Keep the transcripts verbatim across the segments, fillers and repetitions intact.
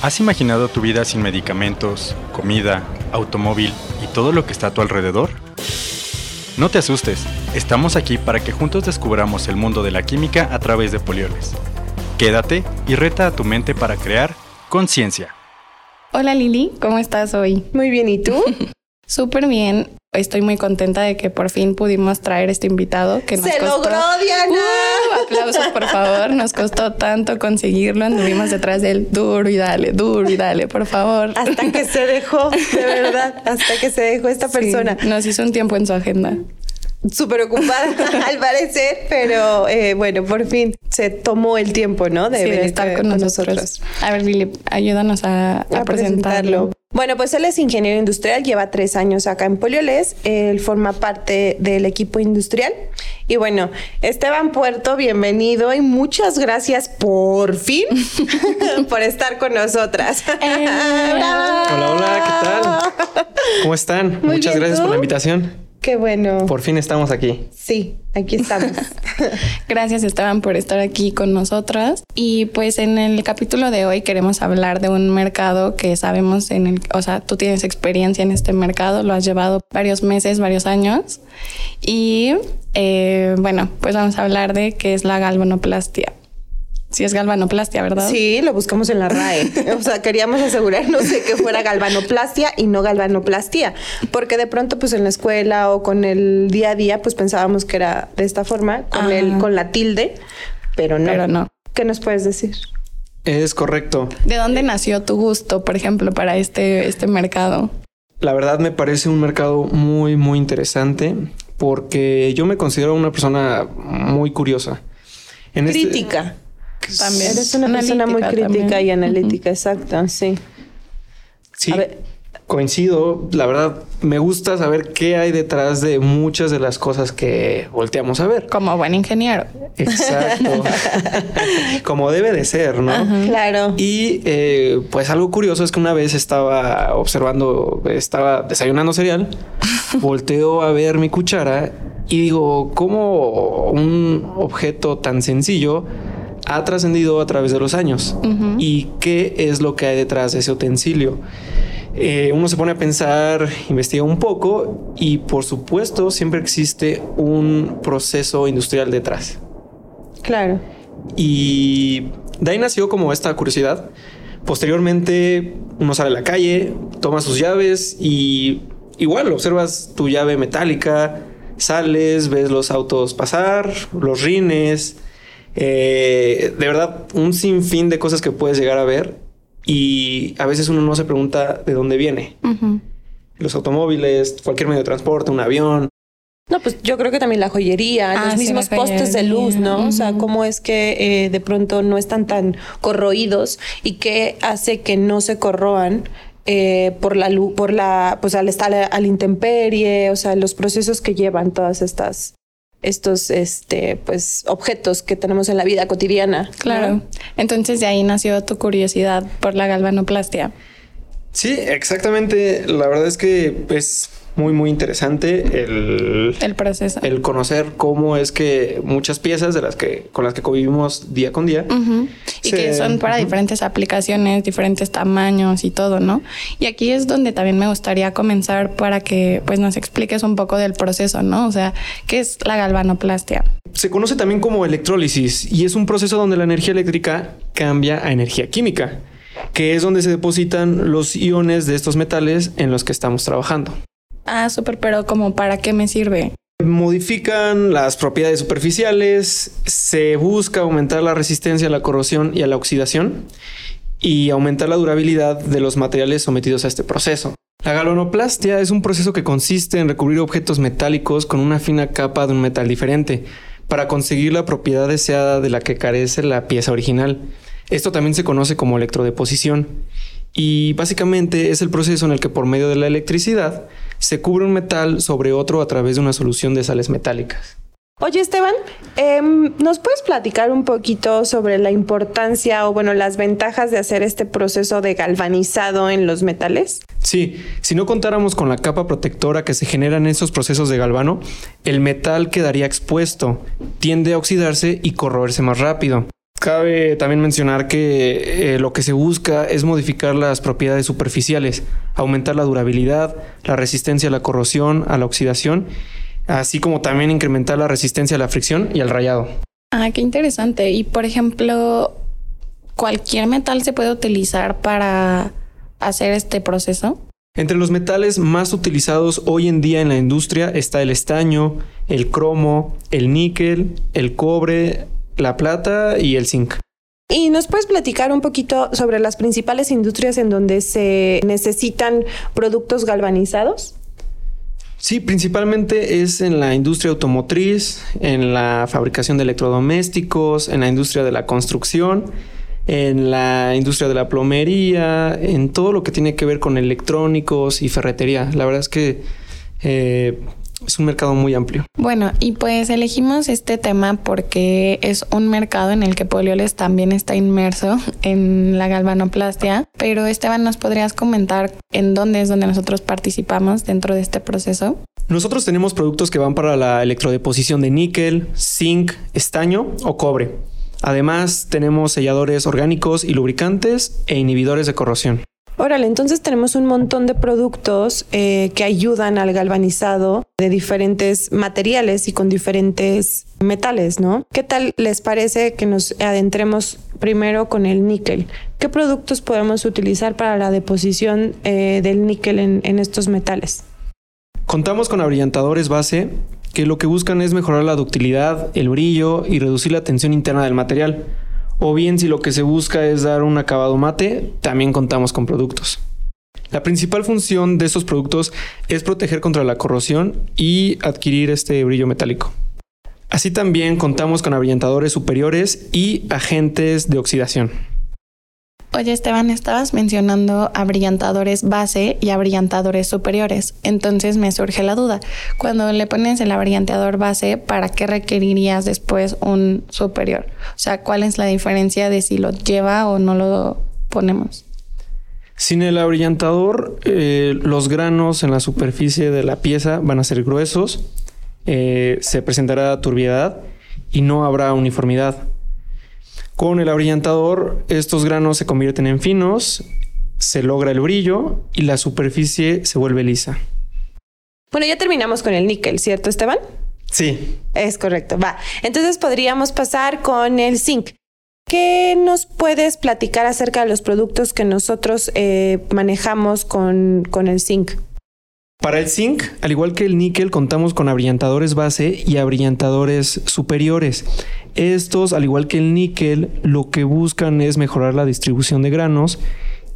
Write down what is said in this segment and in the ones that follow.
¿Has imaginado tu vida sin medicamentos, comida, automóvil y todo lo que está a tu alrededor? No te asustes, estamos aquí para que juntos descubramos el mundo de la química a través de Polioles. Quédate y reta a tu mente para crear conciencia. Hola Lili, ¿cómo estás hoy? Muy bien, ¿y tú? Súper bien, estoy muy contenta de que por fin pudimos traer este invitado que nos ¡Se costó... logró, Diana! Uh, aplausos, por favor, nos costó tanto conseguirlo, anduvimos detrás de él duro y dale, duro y dale, por favor. Hasta que se dejó, de verdad, hasta que se dejó esta persona. Sí, nos hizo un tiempo en su agenda. Súper ocupada al parecer, pero eh, bueno, por fin se tomó el tiempo, ¿no? De, sí, de estar con, con nosotros. nosotros. A ver, Lili, ayúdanos a, a, a presentarlo. presentarlo. Bueno, pues él es ingeniero industrial, lleva tres años acá en Polioles, él forma parte del equipo industrial. Y bueno, Esteban Puerto, bienvenido y muchas gracias por fin por estar con nosotras. Eh, hola, hola, ¿qué tal? ¿Cómo están? Muy muchas bien, gracias ¿tú? por la invitación. Qué bueno. Por fin estamos aquí. Sí, aquí estamos. Gracias, Esteban, por estar aquí con nosotras. Y pues en el capítulo de hoy queremos hablar de un mercado que sabemos en el... O sea, tú tienes experiencia en este mercado, lo has llevado varios meses, varios años. Y eh, bueno, pues vamos a hablar de qué es la galvanoplastia. Sí es galvanoplastia, ¿verdad? Sí, lo buscamos en la R A E. O sea, queríamos asegurarnos de que fuera galvanoplastia y no galvanoplastia, porque de pronto pues en la escuela o con el día a día pues pensábamos que era de esta forma, con el, con la tilde, pero no. Pero no. ¿Qué nos puedes decir? Es correcto. ¿De dónde nació tu gusto, por ejemplo, para este, este mercado? La verdad me parece un mercado muy, muy interesante porque yo me considero una persona muy curiosa. En Crítica. Este... También. Eres una analítica persona muy crítica también. Y analítica, uh-huh. Exacto, sí. Sí, coincido. La verdad, me gusta saber qué hay detrás de muchas de las cosas que volteamos a ver. Como buen ingeniero. Exacto. Como debe de ser, ¿no? Uh-huh. Claro. Y eh, pues algo curioso es que una vez estaba observando, estaba desayunando cereal, volteo a ver mi cuchara y digo, ¿cómo un objeto tan sencillo ha trascendido a través de los años? Uh-huh. ¿Y qué es lo que hay detrás de ese utensilio? Eh, uno se pone a pensar, investiga un poco y por supuesto siempre existe un proceso industrial detrás. Claro. Y de ahí nació como esta curiosidad. Posteriormente uno sale a la calle, toma sus llaves y igual observas tu llave metálica, sales, ves los autos pasar, los rines... Eh, de verdad, un sinfín de cosas que puedes llegar a ver y a veces uno no se pregunta de dónde viene. Uh-huh. Los automóviles, cualquier medio de transporte, un avión. No, pues yo creo que también la joyería, ah, los sí, mismos postes de luz, ¿no? Uh-huh. O sea, cómo es que eh, de pronto no están tan corroídos y qué hace que no se corroan. Eh, por la luz, por la, pues al estar a la intemperie, o sea, los procesos que llevan todas estas... estos este pues objetos que tenemos en la vida cotidiana. Claro. ¿No? Entonces de ahí nació tu curiosidad por la galvanoplastia. Sí, exactamente. La verdad es que es muy muy interesante el el proceso. El conocer cómo es que muchas piezas de las que con las que convivimos día con día, uh-huh. y se... que son para uh-huh. diferentes aplicaciones, diferentes tamaños y todo, ¿no? Y aquí es donde también me gustaría comenzar para que pues nos expliques un poco del proceso, ¿no? O sea, ¿qué es la galvanoplastia? Se conoce también como electrólisis y es un proceso donde la energía eléctrica cambia a energía química, que es donde se depositan los iones de estos metales en los que estamos trabajando. Ah, súper, pero ¿como para qué me sirve? Modifican las propiedades superficiales, se busca aumentar la resistencia a la corrosión y a la oxidación y aumentar la durabilidad de los materiales sometidos a este proceso. La galvanoplastia es un proceso que consiste en recubrir objetos metálicos con una fina capa de un metal diferente para conseguir la propiedad deseada de la que carece la pieza original. Esto también se conoce como electrodeposición. Y básicamente es el proceso en el que por medio de la electricidad se cubre un metal sobre otro a través de una solución de sales metálicas. Oye, Esteban, eh, ¿nos puedes platicar un poquito sobre la importancia o bueno, las ventajas de hacer este proceso de galvanizado en los metales? Sí, si no contáramos con la capa protectora que se genera en esos procesos de galvano, el metal quedaría expuesto, tiende a oxidarse y corroerse más rápido. Cabe también mencionar que eh, lo que se busca es modificar las propiedades superficiales, aumentar la durabilidad, la resistencia a la corrosión, a la oxidación, así como también incrementar la resistencia a la fricción y al rayado. Ah, qué interesante. Y por ejemplo, ¿cualquier metal se puede utilizar para hacer este proceso? Entre los metales más utilizados hoy en día en la industria está el estaño, el cromo, el níquel, el cobre, la plata y el zinc. ¿Y nos puedes platicar un poquito sobre las principales industrias en donde se necesitan productos galvanizados? Sí, principalmente es en la industria automotriz, en la fabricación de electrodomésticos, en la industria de la construcción, en la industria de la plomería, en todo lo que tiene que ver con electrónicos y ferretería. La verdad es que eh, es un mercado muy amplio. Bueno, y pues elegimos este tema porque es un mercado en el que Polioles también está inmerso en la galvanoplastia. Pero Esteban, ¿nos podrías comentar en dónde es donde nosotros participamos dentro de este proceso? Nosotros tenemos productos que van para la electrodeposición de níquel, zinc, estaño o cobre. Además, tenemos selladores orgánicos y lubricantes e inhibidores de corrosión. Órale, entonces tenemos un montón de productos eh, que ayudan al galvanizado de diferentes materiales y con diferentes metales, ¿no? ¿Qué tal les parece que nos adentremos primero con el níquel? ¿Qué productos podemos utilizar para la deposición eh, del níquel en, en estos metales? Contamos con abrillantadores base que lo que buscan es mejorar la ductilidad, el brillo y reducir la tensión interna del material. O bien, si lo que se busca es dar un acabado mate, también contamos con productos. La principal función de estos productos es proteger contra la corrosión y adquirir este brillo metálico. Así también contamos con abrillantadores superiores y agentes de oxidación. Oye, Esteban, estabas mencionando abrillantadores base y abrillantadores superiores. Entonces me surge la duda. Cuando le pones el abrillantador base, ¿para qué requerirías después un superior? O sea, ¿cuál es la diferencia de si lo lleva o no lo ponemos? Sin el abrillantador, eh, los granos en la superficie de la pieza van a ser gruesos, eh, se presentará turbiedad y no habrá uniformidad. Con el abrillantador, estos granos se convierten en finos, se logra el brillo y la superficie se vuelve lisa. Bueno, ya terminamos con el níquel, ¿cierto, Esteban? Sí. Es correcto, va. Entonces podríamos pasar con el zinc. ¿Qué nos puedes platicar acerca de los productos que nosotros eh, manejamos con, con el zinc? Para el zinc, al igual que el níquel, contamos con abrillantadores base y abrillantadores superiores. Estos, al igual que el níquel, lo que buscan es mejorar la distribución de granos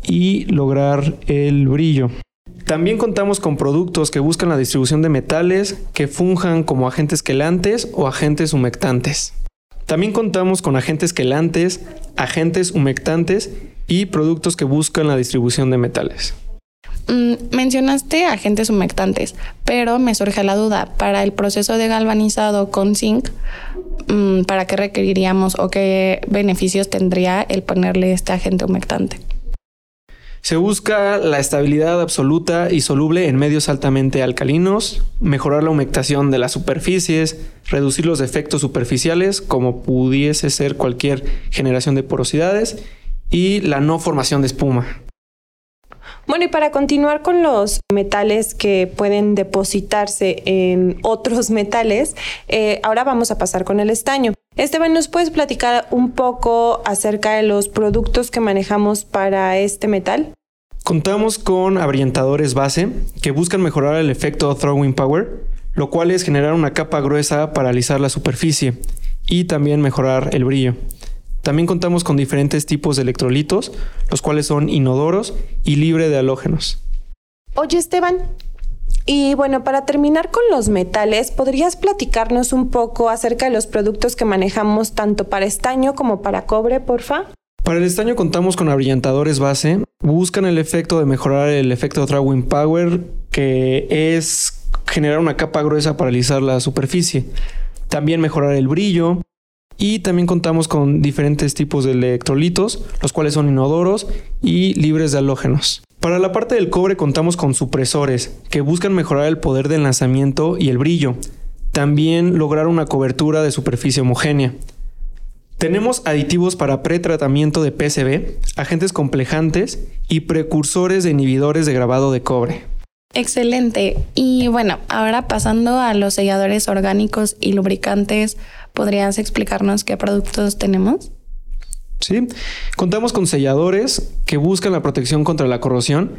y lograr el brillo. También contamos con productos que buscan la distribución de metales que funjan como agentes quelantes o agentes humectantes. También contamos con agentes quelantes, agentes humectantes y productos que buscan la distribución de metales. Mm, mencionaste agentes humectantes, pero me surge la duda, para el proceso de galvanizado con zinc, mm, ¿para qué requeriríamos o qué beneficios tendría el ponerle este agente humectante? Se busca la estabilidad absoluta y soluble en medios altamente alcalinos, mejorar la humectación de las superficies, reducir los efectos superficiales como pudiese ser cualquier generación de porosidades y la no formación de espuma. Bueno, y para continuar con los metales que pueden depositarse en otros metales, eh, ahora vamos a pasar con el estaño. Esteban, ¿nos puedes platicar un poco acerca de los productos que manejamos para este metal? Contamos con abrillantadores base que buscan mejorar el efecto Throwing Power, lo cual es generar una capa gruesa para alisar la superficie y también mejorar el brillo. También contamos con diferentes tipos de electrolitos, los cuales son inodoros y libre de halógenos. Oye, Esteban, y bueno, para terminar con los metales, ¿podrías platicarnos un poco acerca de los productos que manejamos tanto para estaño como para cobre, porfa? Para el estaño contamos con abrillantadores base. Buscan el efecto de mejorar el efecto Throwing Power, que es generar una capa gruesa para alisar la superficie. También mejorar el brillo. Y también contamos con diferentes tipos de electrolitos, los cuales son inodoros y libres de halógenos. Para la parte del cobre contamos con supresores, que buscan mejorar el poder de enlazamiento y el brillo. También lograr una cobertura de superficie homogénea. Tenemos aditivos para pretratamiento de P C B, agentes complejantes y precursores de inhibidores de grabado de cobre. Excelente. Y bueno, ahora pasando a los selladores orgánicos y lubricantes, ¿podrías explicarnos qué productos tenemos? Sí, contamos con selladores que buscan la protección contra la corrosión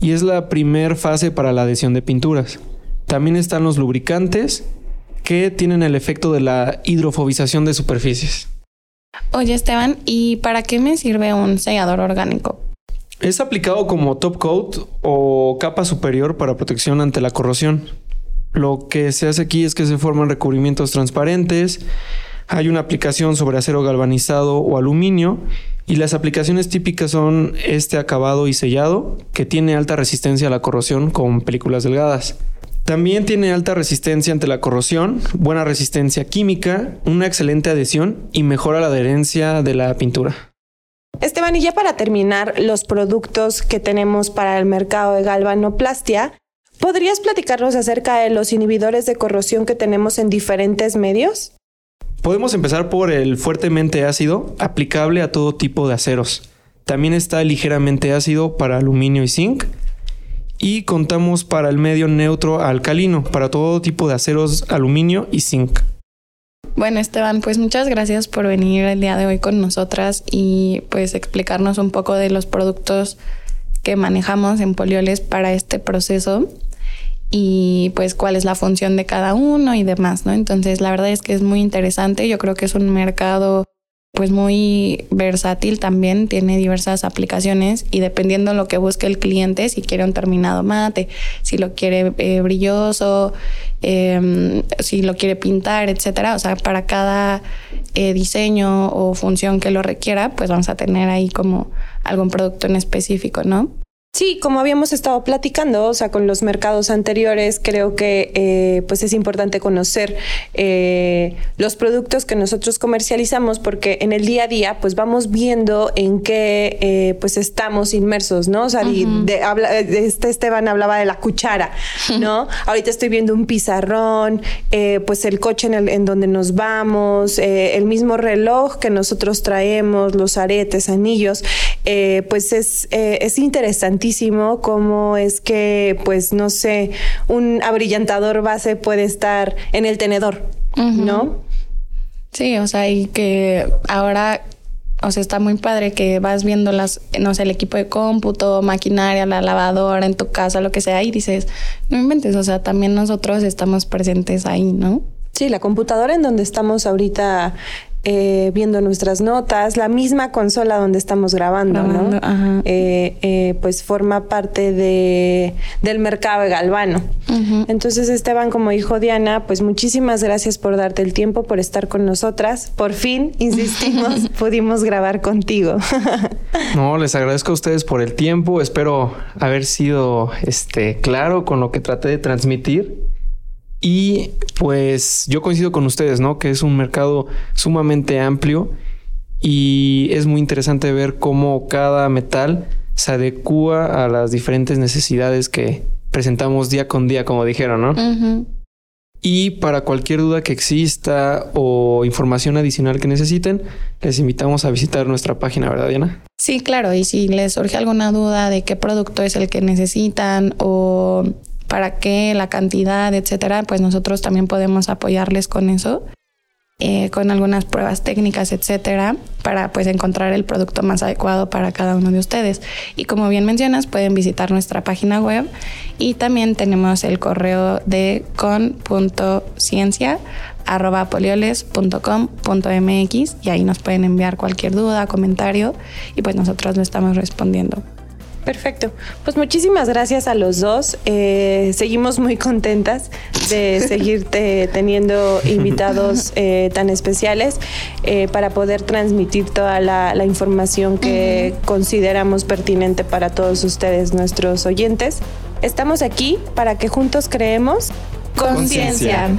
y es la primera fase para la adhesión de pinturas. También están los lubricantes que tienen el efecto de la hidrofobización de superficies. Oye, Esteban, ¿y para qué me sirve un sellador orgánico? Es aplicado como top coat o capa superior para protección ante la corrosión. Lo que se hace aquí es que se forman recubrimientos transparentes, hay una aplicación sobre acero galvanizado o aluminio y las aplicaciones típicas son este acabado y sellado que tiene alta resistencia a la corrosión con películas delgadas. También tiene alta resistencia ante la corrosión, buena resistencia química, una excelente adhesión y mejora la adherencia de la pintura. Esteban, y ya para terminar, los productos que tenemos para el mercado de galvanoplastia, ¿podrías platicarnos acerca de los inhibidores de corrosión que tenemos en diferentes medios? Podemos empezar por el fuertemente ácido, aplicable a todo tipo de aceros. También está el ligeramente ácido para aluminio y zinc. Y contamos para el medio neutro alcalino, para todo tipo de aceros, aluminio y zinc. Bueno, Esteban, pues muchas gracias por venir el día de hoy con nosotras y pues explicarnos un poco de los productos que manejamos en Polioles para este proceso y pues cuál es la función de cada uno y demás, ¿no? Entonces, la verdad es que es muy interesante. Yo creo que es un mercado pues muy versátil también, tiene diversas aplicaciones y dependiendo de lo que busque el cliente, si quiere un terminado mate, si lo quiere eh, brilloso, eh, si lo quiere pintar, etcétera. O sea, para cada eh, diseño o función que lo requiera, pues vamos a tener ahí como algún producto en específico, ¿no? Sí, como habíamos estado platicando, o sea, con los mercados anteriores, creo que eh, pues es importante conocer eh, los productos que nosotros comercializamos, porque en el día a día, pues vamos viendo en qué eh, pues estamos inmersos, ¿no? O sea, uh-huh. de, de, habla, de este Esteban hablaba de la cuchara, ¿no? Ahorita estoy viendo un pizarrón, eh, pues el coche en el en donde nos vamos, eh, el mismo reloj que nosotros traemos, los aretes, anillos, eh, pues es eh, es interesante. Cómo es que, pues, no sé, un abrillantador base puede estar en el tenedor, uh-huh. ¿no? Sí, o sea, y que ahora, o sea, está muy padre que vas viendo las, no sé, el equipo de cómputo, maquinaria, la lavadora, en tu casa, lo que sea, y dices, no inventes, o sea, también nosotros estamos presentes ahí, ¿no? Sí, la computadora en donde estamos ahorita Eh, viendo nuestras notas, la misma consola donde estamos grabando, grabando ¿no? Eh, eh, pues forma parte de, del mercado de Galvano. Uh-huh. Entonces, Esteban, como dijo Diana, pues muchísimas gracias por darte el tiempo, por estar con nosotras. Por fin, insistimos, pudimos grabar contigo. No, les agradezco a ustedes por el tiempo. Espero haber sido este, claro con lo que traté de transmitir. Y pues yo coincido con ustedes, ¿no? Que es un mercado sumamente amplio y es muy interesante ver cómo cada metal se adecúa a las diferentes necesidades que presentamos día con día, como dijeron, ¿no? Uh-huh. Y para cualquier duda que exista o información adicional que necesiten, les invitamos a visitar nuestra página, ¿verdad, Diana? Sí, claro. Y si les surge alguna duda de qué producto es el que necesitan o para qué, la cantidad, etcétera, pues nosotros también podemos apoyarles con eso, eh, con algunas pruebas técnicas, etcétera, para pues encontrar el producto más adecuado para cada uno de ustedes. Y como bien mencionas, pueden visitar nuestra página web y también tenemos el correo de con punto ciencia arroba polioles punto com punto m x y ahí nos pueden enviar cualquier duda, comentario y pues nosotros lo estamos respondiendo. Perfecto. Pues muchísimas gracias a los dos. Eh, seguimos muy contentas de seguirte teniendo invitados eh, tan especiales eh, para poder transmitir toda la, la información que uh-huh. consideramos pertinente para todos ustedes, nuestros oyentes. Estamos aquí para que juntos creemos con ciencia.